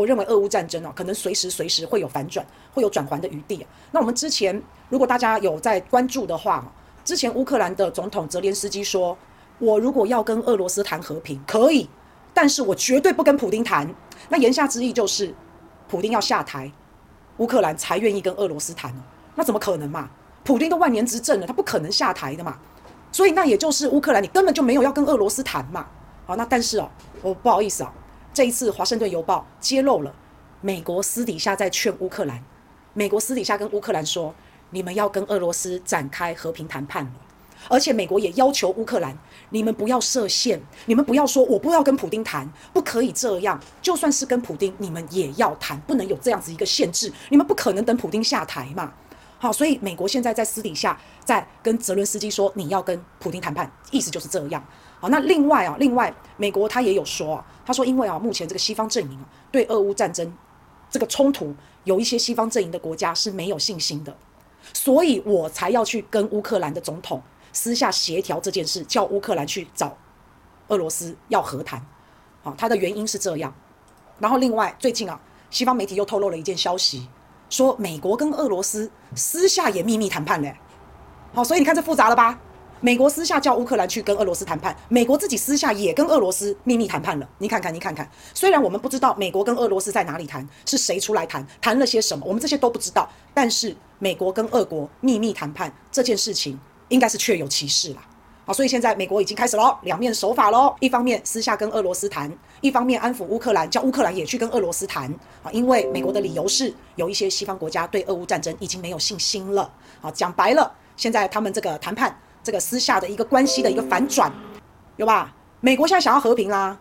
我认为俄乌战争可能随时会有反转，会有转圜的余地。那我们之前如果大家有在关注的话，之前乌克兰的总统泽连斯基说，我如果要跟俄罗斯谈和平可以，但是我绝对不跟普丁谈。那言下之意就是普丁要下台，乌克兰才愿意跟俄罗斯谈。那怎么可能嘛？普丁都万年执政了，他不可能下台的嘛。所以那也就是乌克兰你根本就没有要跟俄罗斯谈嘛。好，那但是我不好意思这一次华盛顿邮报揭露了美国私底下在劝乌克兰，美国私底下跟乌克兰说，你们要跟俄罗斯展开和平谈判了。而且美国也要求乌克兰，你们不要设限，你们不要说我不要跟普丁谈，不可以这样，就算是跟普丁你们也要谈，不能有这样子一个限制，你们不可能等普丁下台嘛。好，所以美国现在在私底下在跟泽伦斯基说，你要跟普丁谈判，意思就是这样。好，那另外美国他也有说他说因为目前这个西方阵营对俄乌战争这个冲突有一些西方阵营的国家是没有信心的，所以我才要去跟乌克兰的总统私下协调这件事，叫乌克兰去找俄罗斯要和谈。好，他的原因是这样。然后另外最近西方媒体又透露了一件消息，说美国跟俄罗斯私下也秘密谈判嘞。好，所以你看这复杂了吧？美国私下叫乌克兰去跟俄罗斯谈判，美国自己私下也跟俄罗斯秘密谈判了。你看看，虽然我们不知道美国跟俄罗斯在哪里谈，是谁出来谈，谈了些什么，我们这些都不知道，但是美国跟俄国秘密谈判这件事情应该是确有其事啦。好，所以现在美国已经开始咯，两面手法咯，一方面私下跟俄罗斯谈，一方面安抚乌克兰，叫乌克兰也去跟俄罗斯谈。因为美国的理由是有一些西方国家对俄乌战争已经没有信心了。好，讲白了，现在他们这个谈判这个私下的一个关系的一个反转，有吧？美国现在想要和平啦，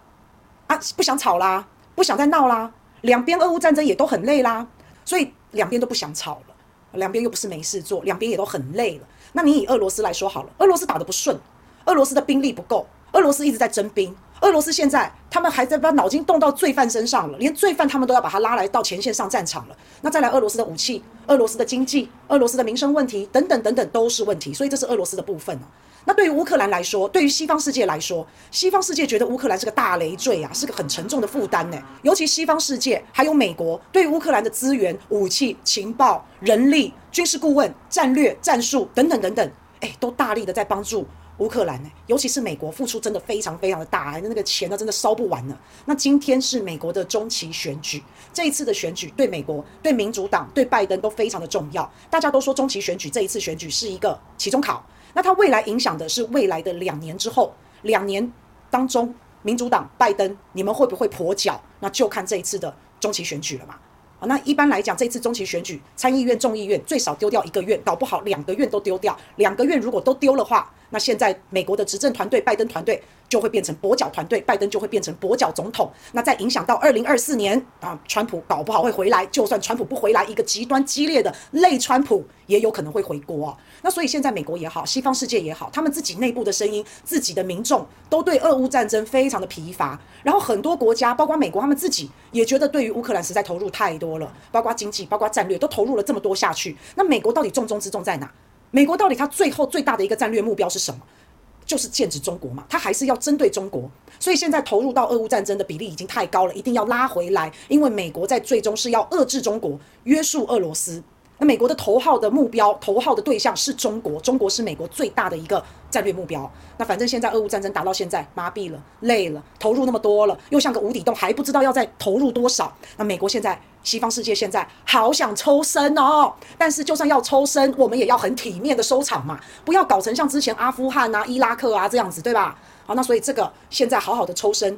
不想吵啦，不想再闹啦，两边俄乌战争也都很累啦，所以两边都不想吵了，两边又不是没事做，两边也都很累了。那你以俄罗斯来说好了，俄罗斯打得不顺，俄罗斯的兵力不够，俄罗斯一直在征兵，俄罗斯现在他们还在把脑筋动到罪犯身上了，连罪犯他们都要把他拉来到前线上战场了。那再来俄罗斯的武器、俄罗斯的经济、俄罗斯的民生问题等等等等都是问题，所以这是俄罗斯的部分那对于乌克兰来说，对于西方世界来说，西方世界觉得乌克兰是个大累赘是个很沉重的负担尤其西方世界还有美国对于乌克兰的资源、武器、情报、人力、军事顾问、战略、战术等等等等都大力的在帮助乌克兰尤其是美国付出真的非常非常的大那个钱真的烧不完了。那今天是美国的中期选举，这一次的选举对美国、对民主党、对拜登都非常的重要。大家都说中期选举这一次选举是一个期中考，那它未来影响的是未来的2年之后，2年当中民主党、拜登你们会不会跛脚，那就看这一次的中期选举了嘛。那一般来讲，这次中期选举，参议院、众议院最少丢掉1个月，搞不好2个院都丢掉。2个月如果都丢的话，那现在美国的执政团队、拜登团队就会变成跛脚团队，拜登就会变成跛脚总统。那再影响到2024年川普搞不好会回来，就算川普不回来，一个极端激烈的类川普也有可能会回国那所以现在美国也好，西方世界也好，他们自己内部的声音、自己的民众都对俄乌战争非常的疲乏，然后很多国家，包括美国他们自己也觉得对于乌克兰实在投入太多了，包括经济、包括战略都投入了这么多下去。那美国到底重中之重在哪？美国到底它最后最大的一个战略目标是什么？就是剑指中国嘛，它还是要针对中国。所以现在投入到俄乌战争的比例已经太高了，一定要拉回来，因为美国在最终是要遏制中国、约束俄罗斯。那美国的头号的目标、头号的对象是中国，中国是美国最大的一个战略目标。那反正现在俄乌战争打到现在，麻痹了、累了，投入那么多了，又像个无底洞，还不知道要再投入多少。那美国现在、西方世界现在好想抽身但是就算要抽身，我们也要很体面的收场嘛，不要搞成像之前阿富汗伊拉克这样子，对吧？好，那所以这个现在好好的抽身，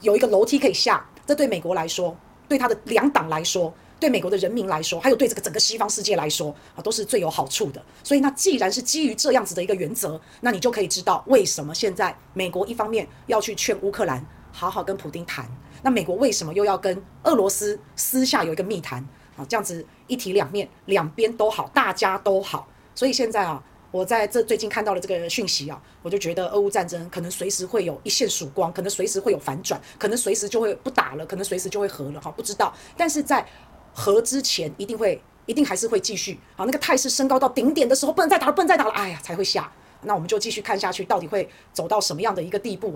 有一个楼梯可以下，这对美国来说，对他的两党来说，对美国的人民来说，还有对这个整个西方世界来说都是最有好处的。所以那既然是基于这样子的一个原则，那你就可以知道为什么现在美国一方面要去劝乌克兰好好跟普丁谈，那美国为什么又要跟俄罗斯私下有一个密谈这样子一体两面，两边都好，大家都好。所以现在我在这最近看到了这个讯息我就觉得俄乌战争可能随时会有一线曙光，可能随时会有反转，可能随时就会不打了，可能随时就会和了不知道。但是在和之前一定还是会继续那个态势升高到顶点的时候，不能再打了，哎呀才会下。那我们就继续看下去，到底会走到什么样的一个地步